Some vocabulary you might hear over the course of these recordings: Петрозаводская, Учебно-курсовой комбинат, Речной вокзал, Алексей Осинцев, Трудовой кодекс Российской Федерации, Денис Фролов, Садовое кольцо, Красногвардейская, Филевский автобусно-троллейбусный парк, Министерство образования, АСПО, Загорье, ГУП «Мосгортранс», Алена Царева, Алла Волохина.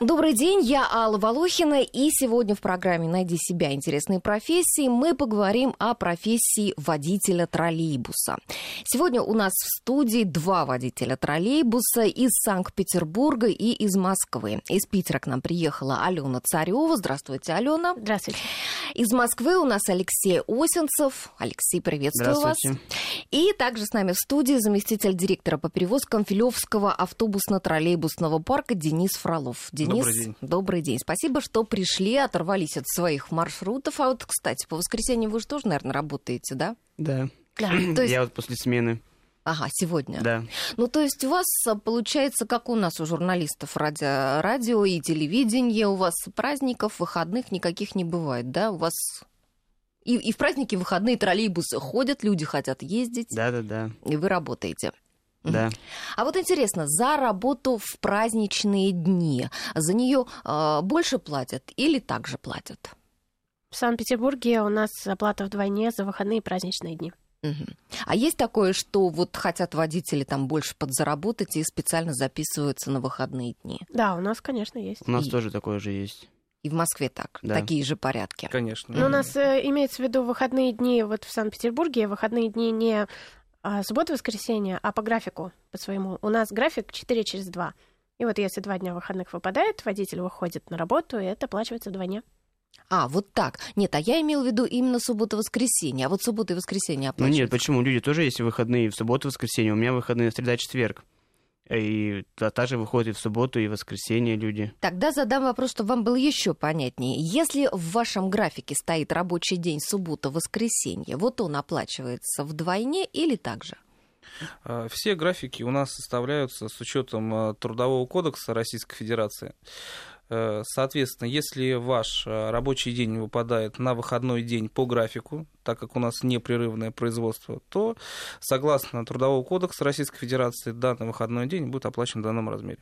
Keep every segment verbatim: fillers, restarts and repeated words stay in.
Добрый день, я Алла Волохина, и сегодня в программе «Найди себя. Интересные профессии» мы поговорим о профессии водителя троллейбуса. Сегодня у нас в студии два водителя троллейбуса из Санкт-Петербурга и из Москвы. Из Питера к нам приехала Алена Царева. Здравствуйте, Алена. Здравствуйте. Из Москвы у нас Алексей Осинцев. Алексей, приветствую вас. И также с нами в студии заместитель директора по перевозкам Филевского автобусно-троллейбусного парка Денис Фролов. Денис, добрый день. Добрый день. Спасибо, что пришли, оторвались от своих маршрутов. А вот, кстати, по воскресеньям вы же тоже, наверное, работаете, да? Да. Да. То есть... Я вот после смены. Ага, сегодня. Да. Ну, то есть у вас, получается, как у нас, у журналистов радио, радио и телевидение, у вас праздников, выходных никаких не бывает, да? У вас... И, и в праздники, выходные троллейбусы ходят, люди хотят ездить. Да-да-да. И вы работаете. Да. А вот интересно, за работу в праздничные дни за нее э, больше платят или также платят? В Санкт-Петербурге у нас оплата вдвойне за выходные и праздничные дни. Угу. А есть такое, что вот хотят водители там больше подзаработать и специально записываются на выходные дни? Да, у нас, конечно, есть. У нас и... тоже такое же есть. И в Москве так, да. Такие же порядки. Конечно. Но у нас э, имеется в виду выходные дни вот в Санкт-Петербурге, выходные дни не... А суббота, воскресенье, а по графику, по своему. У нас график четыре через два. И вот если два дня выходных выпадает, водитель выходит на работу, и это оплачивается вдвойне. А, вот так. Нет, а я имел в виду именно суббота-воскресенье. А вот суббота и воскресенье оплачиваются. Ну нет, почему? Люди тоже есть выходные в субботу-воскресенье. У меня выходные в среда-четверг. И также выходят и в субботу, и в воскресенье люди. Тогда задам вопрос, чтобы вам было еще понятнее. Если в вашем графике стоит рабочий день суббота-воскресенье, вот он оплачивается вдвойне или так же? Все графики у нас составляются с учетом Трудового кодекса Российской Федерации. Соответственно, если ваш рабочий день выпадает на выходной день по графику, так как у нас непрерывное производство, то, согласно Трудовому кодексу Российской Федерации, данный выходной день будет оплачен в данном размере.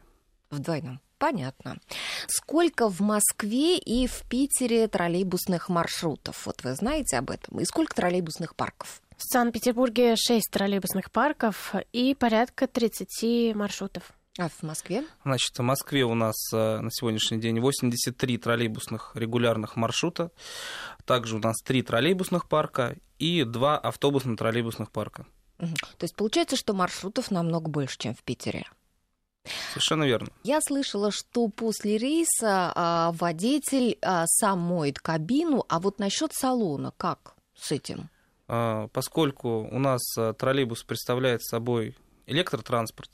В двойном. Понятно. Сколько в Москве и в Питере троллейбусных маршрутов? Вот вы знаете об этом. И сколько троллейбусных парков? В Санкт-Петербурге шесть троллейбусных парков и порядка тридцати маршрутов. А в Москве? Значит, в Москве у нас на сегодняшний день восемьдесят три троллейбусных регулярных маршрута. Также у нас три троллейбусных парка и два автобусно-троллейбусных парка. Угу. То есть получается, что маршрутов намного больше, чем в Питере. Совершенно верно. Я слышала, что после рейса а, водитель а, сам моет кабину, а вот насчет салона, как с этим? А, поскольку у нас троллейбус представляет собой... электротранспорт.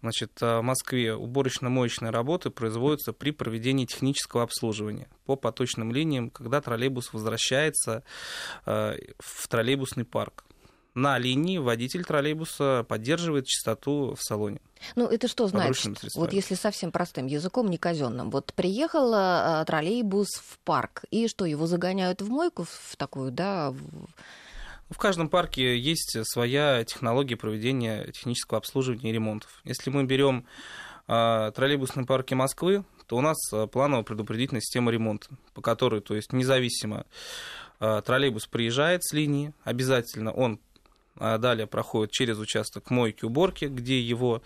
Значит, в Москве уборочно-моечные работы производятся при проведении технического обслуживания по поточным линиям, когда троллейбус возвращается в троллейбусный парк. На линии водитель троллейбуса поддерживает чистоту в салоне. Ну, это что значит? Вот если совсем простым языком, не казенным. Вот приехал троллейбус в парк, и что, его загоняют в мойку в такую, да... В каждом парке есть своя технология проведения технического обслуживания и ремонтов. Если мы берем э, троллейбусные парки Москвы, то у нас планово-предупредительная система ремонта, по которой, то есть независимо, э, троллейбус приезжает с линии, обязательно он э, далее проходит через участок мойки-уборки, где его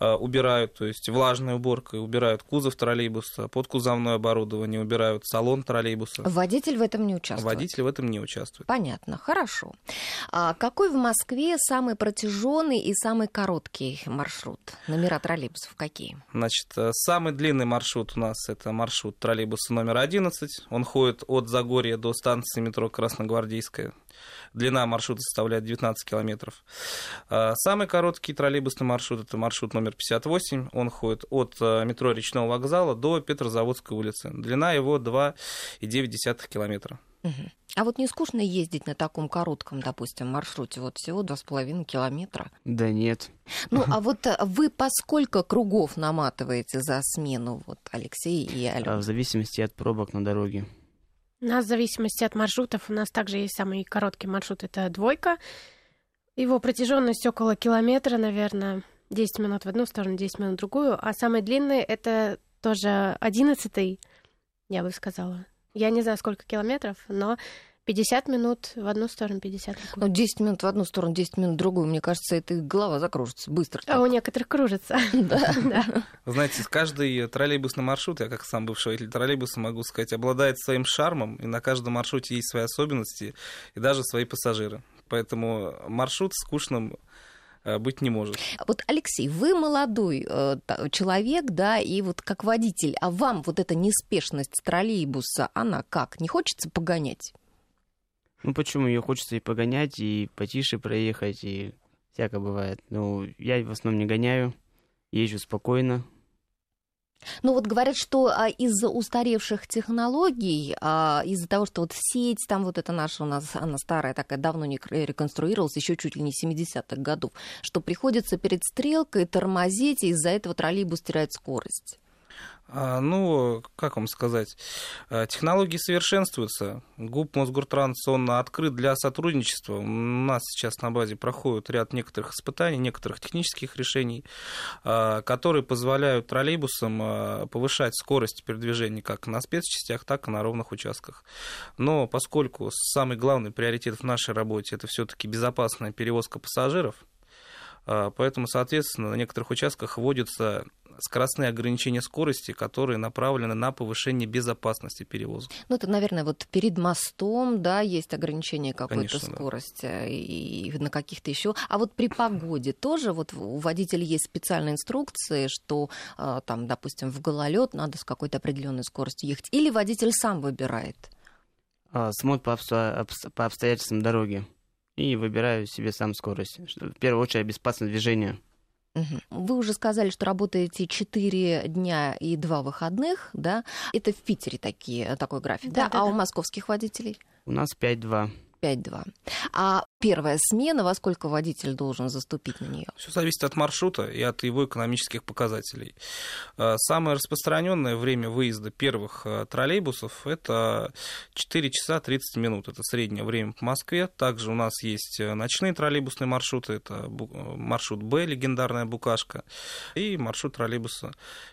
э, убирают, то есть влажной уборкой, убирают кузов троллейбуса, подкузовное оборудование, убирают салон троллейбуса. Водитель в этом не участвует? Водитель в этом не участвует. Понятно, хорошо. А какой в Москве самый протяженный и самый короткий маршрут? Номера троллейбусов какие? Значит, самый длинный маршрут у нас это маршрут троллейбуса номер одиннадцать. Он ходит от Загорья до станции метро Красногвардейская. Длина маршрута составляет девятнадцать километров. Самый короткий троллейбусный маршрут это маршрут номер пятьдесят восемь. Он ходит от метро Речного вокзала до Петрозаводской улицы. Длина его два и девять десятых километра. Угу. А вот не скучно ездить на таком коротком, допустим, маршруте? Вот всего два с половиной километра. Да нет. Ну, а вот вы по сколько кругов наматываете за смену, вот, Алексей и Алена? В зависимости от пробок на дороге. У нас в зависимости от маршрутов, у нас также есть самый короткий маршрут, это двойка. Его протяженность около километра, наверное, десять минут в одну сторону, десять минут в другую. А самый длинный, это тоже одиннадцатый, я бы сказала. Я не знаю, сколько километров, но пятьдесят минут в одну сторону, пятьдесят в другую. Ну, десять минут в одну сторону, десять минут в другую. Мне кажется, это голова закружится быстро. А у некоторых кружится. Знаете, каждый троллейбусный маршрут, я как сам бывший водитель троллейбуса могу сказать, обладает своим шармом, и на каждом маршруте есть свои особенности, и даже свои пассажиры. Поэтому маршрут скучным быть не может. Вот, Алексей, вы молодой э, человек, да, и вот как водитель, а вам вот эта неспешность троллейбуса, она как? Не хочется погонять? Ну, почему? Ее хочется и погонять, и потише проехать, и всякое бывает. Ну, я в основном не гоняю, езжу спокойно. Ну вот говорят, что а, из-за устаревших технологий, а, из-за того, что вот сеть, там вот эта наша у нас, она старая такая, давно не реконструировалась, еще чуть ли не семидесятых годов, что приходится перед стрелкой тормозить, и из-за этого троллейбус теряет скорость. Ну, как вам сказать, технологии совершенствуются. ГУП «Мосгортранс», он открыт для сотрудничества. У нас сейчас на базе проходит ряд некоторых испытаний, некоторых технических решений, которые позволяют троллейбусам повышать скорость передвижения как на спецчастях, так и на ровных участках. Но поскольку самый главный приоритет в нашей работе — это все-таки безопасная перевозка пассажиров, поэтому, соответственно, на некоторых участках вводятся скоростные ограничения скорости, которые направлены на повышение безопасности перевозок. Ну, это, наверное, вот перед мостом, да, есть ограничение какой-то скорости, да, и на каких-то еще. А вот при погоде тоже вот у водителя есть специальные инструкции, что там, допустим, в гололед надо с какой-то определенной скоростью ехать, или водитель сам выбирает? Смотрит по, обсто... по обстоятельствам дороги. И выбираю себе сам скорость. В первую очередь, безопасное движение. Вы уже сказали, что работаете четыре дня и два выходных, да? Это в Питере такие, такой график, да? да? да а да. У московских водителей? У нас пять-два. пять-два. А первая смена, во сколько водитель должен заступить на нее? Все зависит от маршрута и от его экономических показателей. Самое распространенное время выезда первых троллейбусов — это четыре часа тридцать минут. Это среднее время по Москве. Также у нас есть ночные троллейбусные маршруты. Это маршрут Б, легендарная Букашка, и маршрут троллейбуса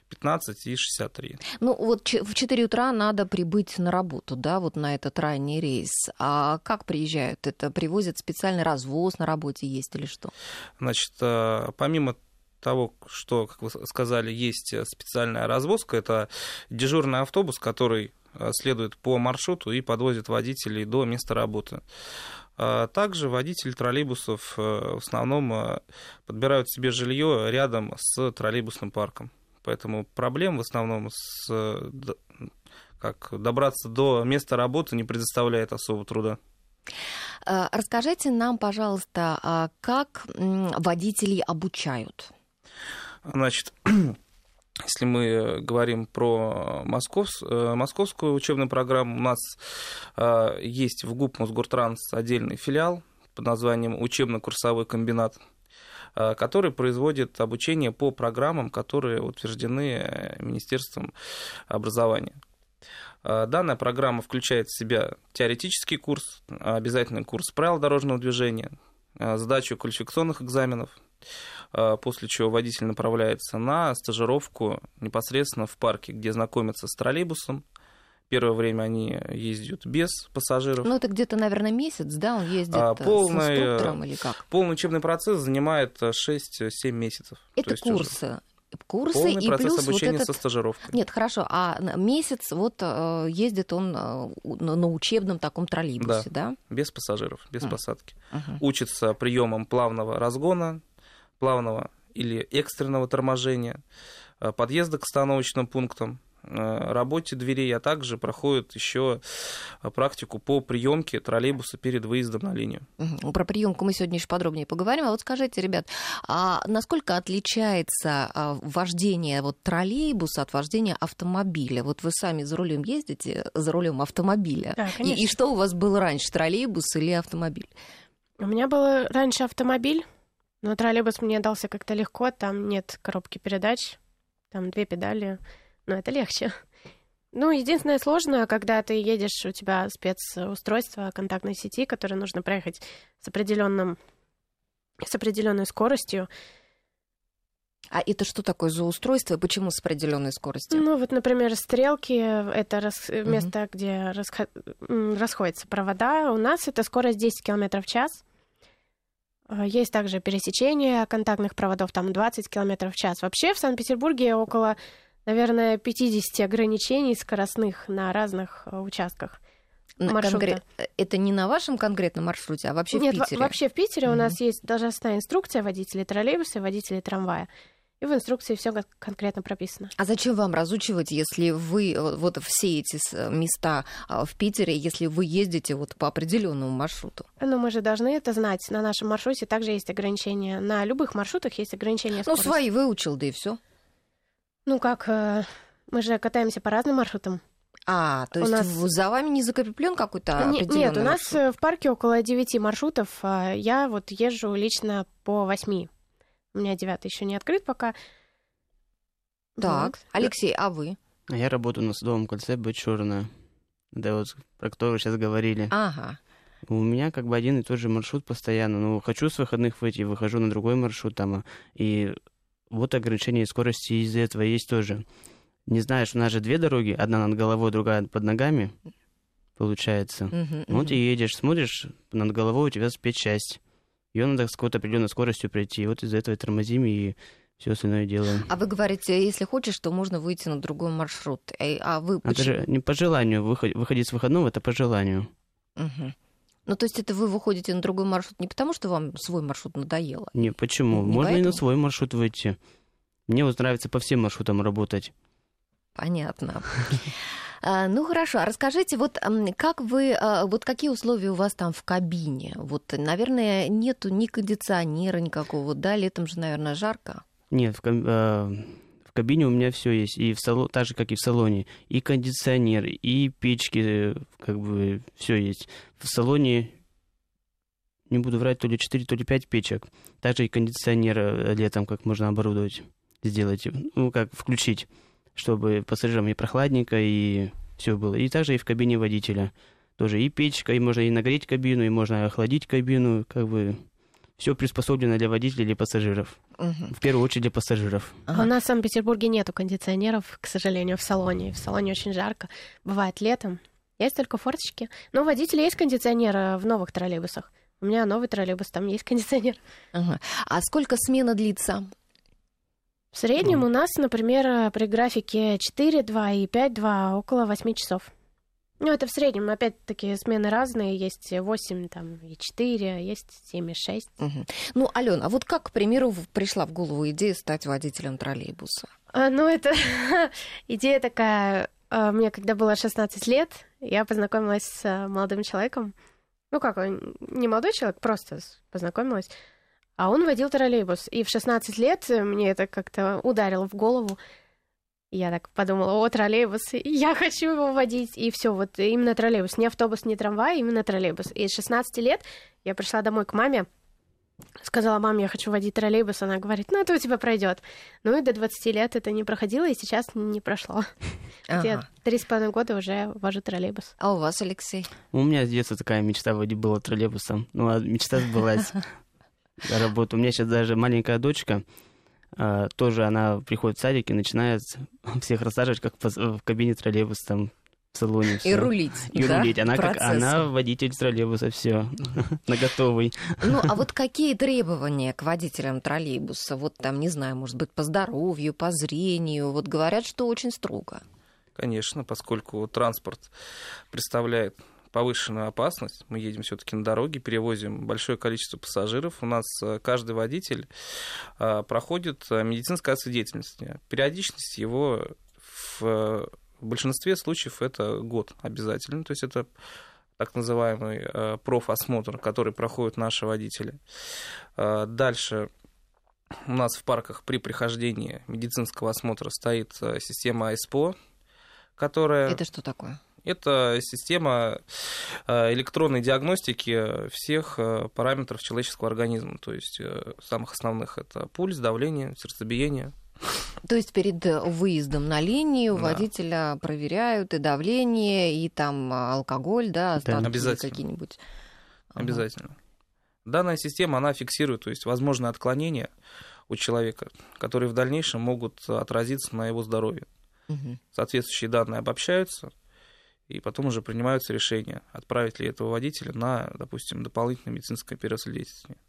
пятнадцать и шестьдесят три. Ну вот в четыре утра надо прибыть на работу, да, вот на этот ранний рейс. А как приехать? Приезжают? Это привозят специальный развоз на работе есть или что? Значит, помимо того, что, как вы сказали, есть специальная развозка, это дежурный автобус, который следует по маршруту и подвозит водителей до места работы. Также водители троллейбусов в основном подбирают себе жилье рядом с троллейбусным парком. Поэтому проблем в основном с как добраться до места работы не предоставляет особого труда. Расскажите нам, пожалуйста, как водителей обучают? Значит, если мы говорим про Москов, московскую учебную программу, у нас есть в ГУП «Мосгортранс» отдельный филиал под названием «Учебно-курсовой комбинат», который производит обучение по программам, которые утверждены Министерством образования. Данная программа включает в себя теоретический курс, обязательный курс правил дорожного движения, сдачу квалификационных экзаменов, после чего водитель направляется на стажировку непосредственно в парке, где знакомится с троллейбусом. Первое время они ездят без пассажиров. Ну, это где-то, наверное, месяц, да, он ездит а, полный, с инструктором или как? Полный учебный процесс занимает шесть-семь месяцев. Это курсы? Уже... Курсы полный и процесс плюс обучения вот этот... со стажировкой. Нет, хорошо. А месяц вот ездит он на учебном таком троллейбусе, да? Да? Без пассажиров, без а. посадки. Ага. Учится приемам плавного разгона, плавного или экстренного торможения, подъезда к остановочным пунктам, работе дверей, а также проходит еще практику по приемке троллейбуса перед выездом на линию. Про приемку мы сегодня еще подробнее поговорим. А вот скажите, ребят, а насколько отличается вождение вот троллейбуса от вождения автомобиля? Вот вы сами за рулем ездите, за рулем автомобиля. Да, и, и что у вас было раньше, троллейбус или автомобиль? У меня был раньше автомобиль, но троллейбус мне дался как-то легко. Там нет коробки передач, там две педали. Но это легче. Ну, единственное сложное, когда ты едешь, у тебя спецустройство контактной сети, которое нужно проехать с определенным, с определенной скоростью. А это что такое за устройство и почему с определенной скоростью? Ну вот, например, стрелки — это рас... mm-hmm. место, где расход... расходятся провода. У нас это скорость десять километров в час. Есть также пересечение контактных проводов, там двадцать километров в час. Вообще в Санкт-Петербурге около, наверное, пятьдесят ограничений скоростных на разных участках маршрута. Конгр... Это не на вашем конкретном маршруте, а вообще Нет, в Питере? Нет, вообще в Питере mm-hmm. у нас есть должностная инструкция водителей троллейбуса и водителей трамвая. И в инструкции все конкретно прописано. А зачем вам разучивать, если вы вот все эти места в Питере, если вы ездите вот по определенному маршруту? Ну, мы же должны это знать. На нашем маршруте также есть ограничения. На любых маршрутах есть ограничения скорости. Ну, свои выучил, да и все. Ну, как? Мы же катаемся по разным маршрутам. А, то есть у нас... за вами не закреплен какой-то определенный Нет, у нас маршрут? В парке около девяти маршрутов. Я вот езжу лично по восьми. У меня девятый еще не открыт пока. Так, вот. Алексей, а вы? Я работаю на Садовом кольце Бычурна, да вот про кто вы сейчас говорили. Ага. У меня как бы один и тот же маршрут постоянно. Ну, хочу с выходных выйти, выхожу на другой маршрут там. И вот ограничение скорости из-за этого есть тоже. Не знаешь, у нас же две дороги, одна над головой, другая под ногами, получается. Угу, вот угу. и едешь, смотришь, над головой у тебя спецчасть. Ее надо с какой-то определенной скоростью пройти. И вот из-за этого и тормозим, и все остальное делаем. А вы говорите, если хочешь, то можно выйти на другой маршрут. А вы почему? Это же не по желанию. Выходить с выходного — это по желанию. Угу. Ну, то есть это вы выходите на другой маршрут не потому, что вам свой маршрут надоело? Не, почему? Не можно и на свой маршрут выйти. Мне вот нравится по всем маршрутам работать. Понятно. Ну, хорошо. А расскажите, вот как вы, вот какие условия у вас там в кабине? Вот, наверное, нету ни кондиционера никакого, да? Летом же, наверное, жарко. Нет, в, э, в кабине у меня все есть. И в салон, так же, как и в салоне. И кондиционер, и печки, как бы, все есть. В салоне, не буду врать, то ли четыре, то ли пять печек. Также и кондиционер летом, как можно оборудовать, сделать, ну, как включить, чтобы пассажирам и прохладненько, и все было. И также и в кабине водителя. Тоже и печка, и можно и нагреть кабину, и можно охладить кабину. Как бы все приспособлено для водителей, для пассажиров. Угу. В первую очередь для пассажиров. А у нас в Санкт-Петербурге нету кондиционеров, к сожалению, в салоне. В салоне очень жарко. Бывает летом. Есть только форточки. Но у водителя есть кондиционер в новых троллейбусах. У меня новый троллейбус, там есть кондиционер. Угу. А сколько смена длится? В среднем у нас, например, при графике четыре два и пять два около восемь часов. Ну, это в среднем. Опять-таки, смены разные. Есть восемь, там, и четыре, есть семь и шесть. Угу. Ну, Алена, а вот как, к примеру, пришла в голову идея стать водителем троллейбуса? А, ну, это идея такая. Мне когда было шестнадцать лет, я познакомилась с молодым человеком. Ну, как, он не молодой человек, просто познакомилась. А он водил троллейбус. И в шестнадцать лет мне это как-то ударило в голову. Я так подумала, о, троллейбус, я хочу его водить. И все, вот именно троллейбус. Не автобус, не трамвай, именно троллейбус. И с шестнадцати лет я пришла домой к маме, сказала: мам, я хочу водить троллейбус. Она говорит: ну, это у тебя пройдет. Ну и до двадцати лет это не проходило, и сейчас не прошло. Ага. Я три с половиной года уже вожу троллейбус. А у вас, Алексей? У меня с детства такая мечта водить была троллейбусом. Ну, а мечта сбылась. Работу. У меня сейчас даже маленькая дочка, а, тоже она приходит в садик и начинает всех рассаживать, как в кабине троллейбуса, там, в салоне. Всё. И рулить. И да? рулить. Она, как, она водитель троллейбуса, все на готовый. Ну, а вот какие требования к водителям троллейбуса? Вот там, не знаю, может быть, по здоровью, по зрению. Вот говорят, что очень строго. Конечно, поскольку транспорт представляет повышенную опасность. Мы едем все-таки на дороге, перевозим большое количество пассажиров. У нас каждый водитель проходит медицинское освидетельствование. Периодичность его в большинстве случаев это год обязательно. То есть это так называемый профосмотр, который проходят наши водители. Дальше у нас в парках при прохождении медицинского осмотра стоит система АСПО, которая... Это что такое? Это система электронной диагностики всех параметров человеческого организма. То есть самых основных — это пульс, давление, сердцебиение. То есть перед выездом на линию да. водителя проверяют и давление, и там алкоголь, да, остатки какие-нибудь. Обязательно. Ага. Данная система, она фиксирует, то есть возможные отклонения у человека, которые в дальнейшем могут отразиться на его здоровье. Угу. Соответствующие данные обобщаются, и потом уже принимаются решения, отправить ли этого водителя на, допустим, дополнительное медицинское первосвидетельствование.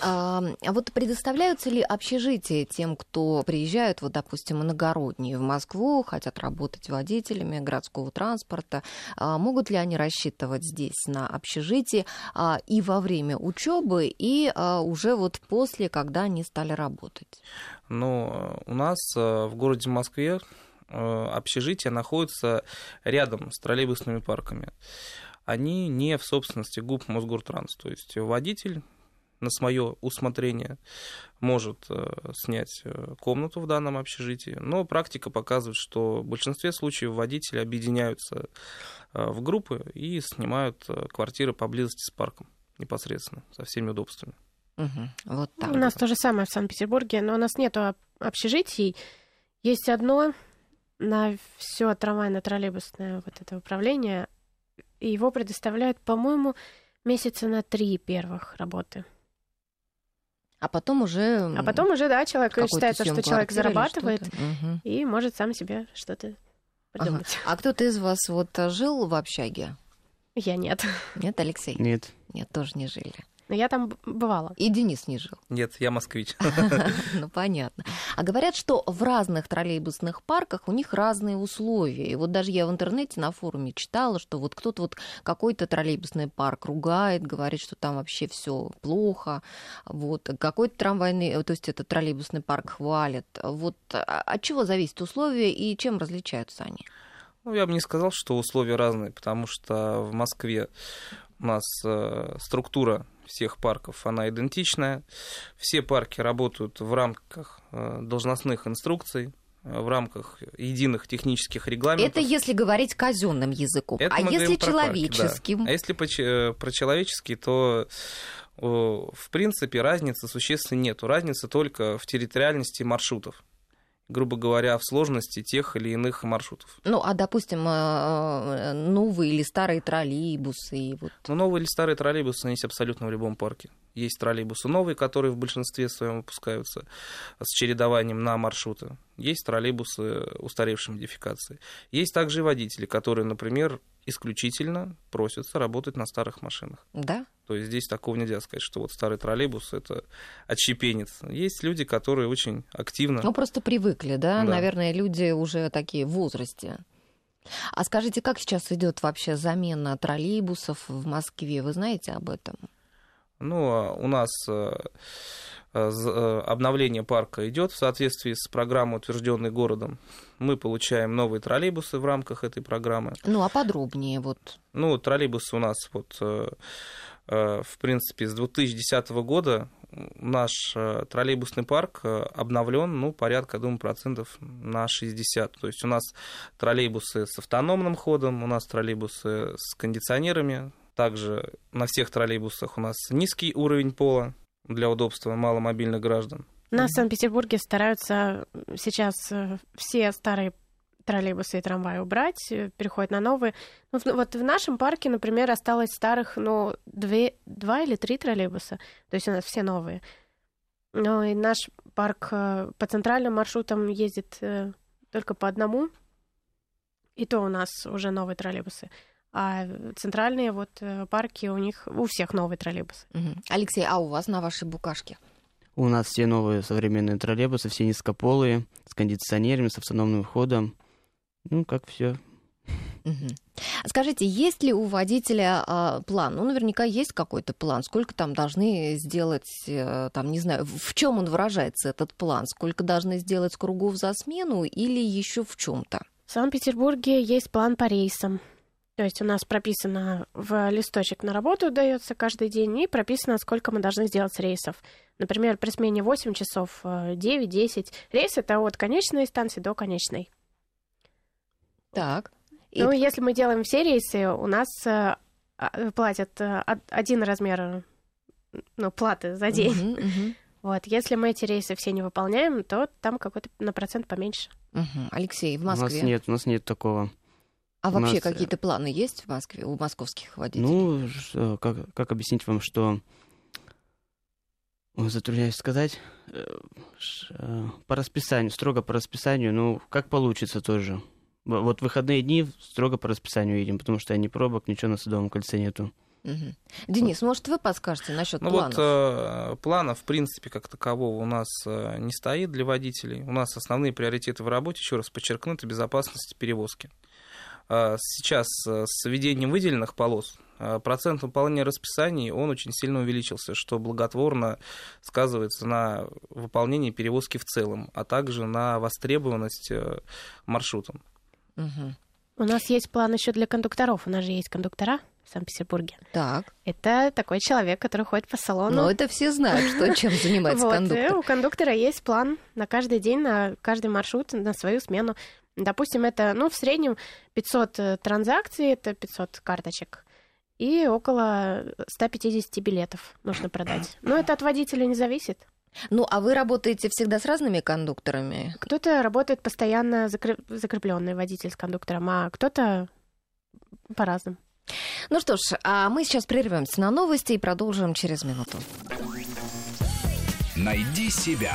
А вот предоставляются ли общежития тем, кто приезжает, вот, допустим, иногородние в Москву, хотят работать водителями городского транспорта? Могут ли они рассчитывать здесь на общежитие и во время учебы, и уже вот после, когда они стали работать? Ну, у нас в городе Москве общежития находятся рядом с троллейбусными парками. Они не в собственности ГУП «Мосгортранс», то есть водитель на свое усмотрение может снять комнату в данном общежитии, но практика показывает, что в большинстве случаев водители объединяются в группы и снимают квартиры поблизости с парком непосредственно, со всеми удобствами. Угу. Вот так. У нас то же самое в Санкт-Петербурге, но у нас нет общежитий. Есть одно на все трамвайно-троллейбусное вот это управление, и его предоставляют, по-моему, месяца на три первых работы. А потом уже... А потом уже, да, человек считается, что человек зарабатывает угу. и может сам себе что-то придумать. Ага. А кто-то из вас вот жил в общаге? Я нет. Нет, Алексей? Нет. Нет, тоже не жили. Но я там бывала. И Денис не жил. Нет, я москвич. Ну, понятно. А говорят, что в разных троллейбусных парках у них разные условия. И вот даже я в интернете на форуме читала, что вот кто-то вот какой-то троллейбусный парк ругает, говорит, что там вообще все плохо. Вот. Какой-то трамвайный, то есть это троллейбусный парк хвалит. Вот от чего зависят условия и чем различаются они? Ну, я бы не сказал, что условия разные, потому что в Москве у нас э, структура всех парков, она идентичная. Все парки работают в рамках э, должностных инструкций, в рамках единых технических регламентов. Это если говорить казенным языком. Это а если человеческим? Парки, да. А если по, э, про человеческий, то э, в принципе разницы существенной нету. Разница только в территориальности маршрутов. Грубо говоря, в сложности тех или иных маршрутов. Ну, а, допустим, новые или старые троллейбусы? И вот... Ну, новые или старые троллейбусы есть абсолютно в любом парке. Есть троллейбусы новые, которые в большинстве своем выпускаются с чередованием на маршруты. Есть троллейбусы устаревшей модификации. Есть также и водители, которые, например, исключительно просятся работать на старых машинах. Да. То есть здесь такого нельзя сказать, что вот старый троллейбус — это отщепенец. Есть люди, которые очень активно... Ну, просто привыкли, да? да? Наверное, люди уже такие в возрасте. А скажите, как сейчас идет вообще замена троллейбусов в Москве? Вы знаете об этом? Ну, у нас обновление парка идет в соответствии с программой, утвержденной городом. Мы получаем новые троллейбусы в рамках этой программы. Ну, а подробнее вот? Ну, троллейбусы у нас вот... В принципе, с две тысячи десятого года наш троллейбусный парк обновлен, ну, порядка, я думаю, процентов на шестьдесят. То есть у нас троллейбусы с автономным ходом, у нас троллейбусы с кондиционерами. Также на всех троллейбусах у нас низкий уровень пола для удобства маломобильных граждан. У нас в Санкт-Петербурге стараются сейчас все старые троллейбусы и трамваи убрать, переходят на новые. Ну, вот в нашем парке, например, осталось старых, ну, две, два или три троллейбуса. То есть у нас все новые. Ну, и наш парк по центральным маршрутам ездит только по одному. И то у нас уже новые троллейбусы. А центральные вот парки, у них у всех новые троллейбусы. Алексей, а у вас на вашей букашке? У нас все новые современные троллейбусы, все низкополые, с кондиционерами, с автономным ходом. Ну, как все. Угу. Скажите, есть ли у водителя а, план? Ну, наверняка есть какой-то план. Сколько там должны сделать, там, не знаю, в чем он выражается, этот план? Сколько должны сделать кругов за смену или еще в чем-то? В Санкт-Петербурге есть план по рейсам. То есть у нас прописано в листочек на работу дается каждый день, и прописано, сколько мы должны сделать рейсов. Например, при смене восемь часов, девять-десять. Рейс — это от конечной станции до конечной. Так. И... Ну, если мы делаем все рейсы, у нас э, платят э, один размер ну, платы за день. Uh-huh, uh-huh. Вот. Если мы эти рейсы все не выполняем, то там какой-то на процент поменьше. Uh-huh. Алексей, в Москве? У нас нет, у нас нет такого. А у вообще нас... какие-то планы есть в Москве у московских водителей? Ну, как, как объяснить вам, что... Затрудняюсь сказать. По расписанию, строго по расписанию, ну, как получится тоже. Вот выходные дни строго по расписанию едем, потому что ни пробок, ничего на Садовом кольце нету. Угу. Денис, вот. Может, вы подскажете насчет ну, планов? Вот, э, плана, в принципе, как такового у нас э, не стоит для водителей. У нас основные приоритеты в работе, еще раз подчеркну, это безопасность перевозки. Э, сейчас э, с введением выделенных полос э, процент выполнения расписаний, он очень сильно увеличился, что благотворно сказывается на выполнении перевозки в целом, а также на востребованность э, маршрутом. Угу. У нас есть план еще для кондукторов. У нас же есть кондуктора в Санкт-Петербурге. Так. Это такой человек, который ходит по салону. Но это все знают, что чем занимается кондуктор. У кондуктора есть план на каждый день, на каждый маршрут, на свою смену. Допустим, это, ну, в среднем пятьсот транзакций, это пятьсот карточек. И около сто пятьдесят билетов нужно продать. Но это от водителя не зависит. Ну, а вы работаете всегда с разными кондукторами? Кто-то работает постоянно закрепленный водитель с кондуктором, а кто-то по-разному. Ну что ж, а мы сейчас прервемся на новости и продолжим через минуту. Найди себя.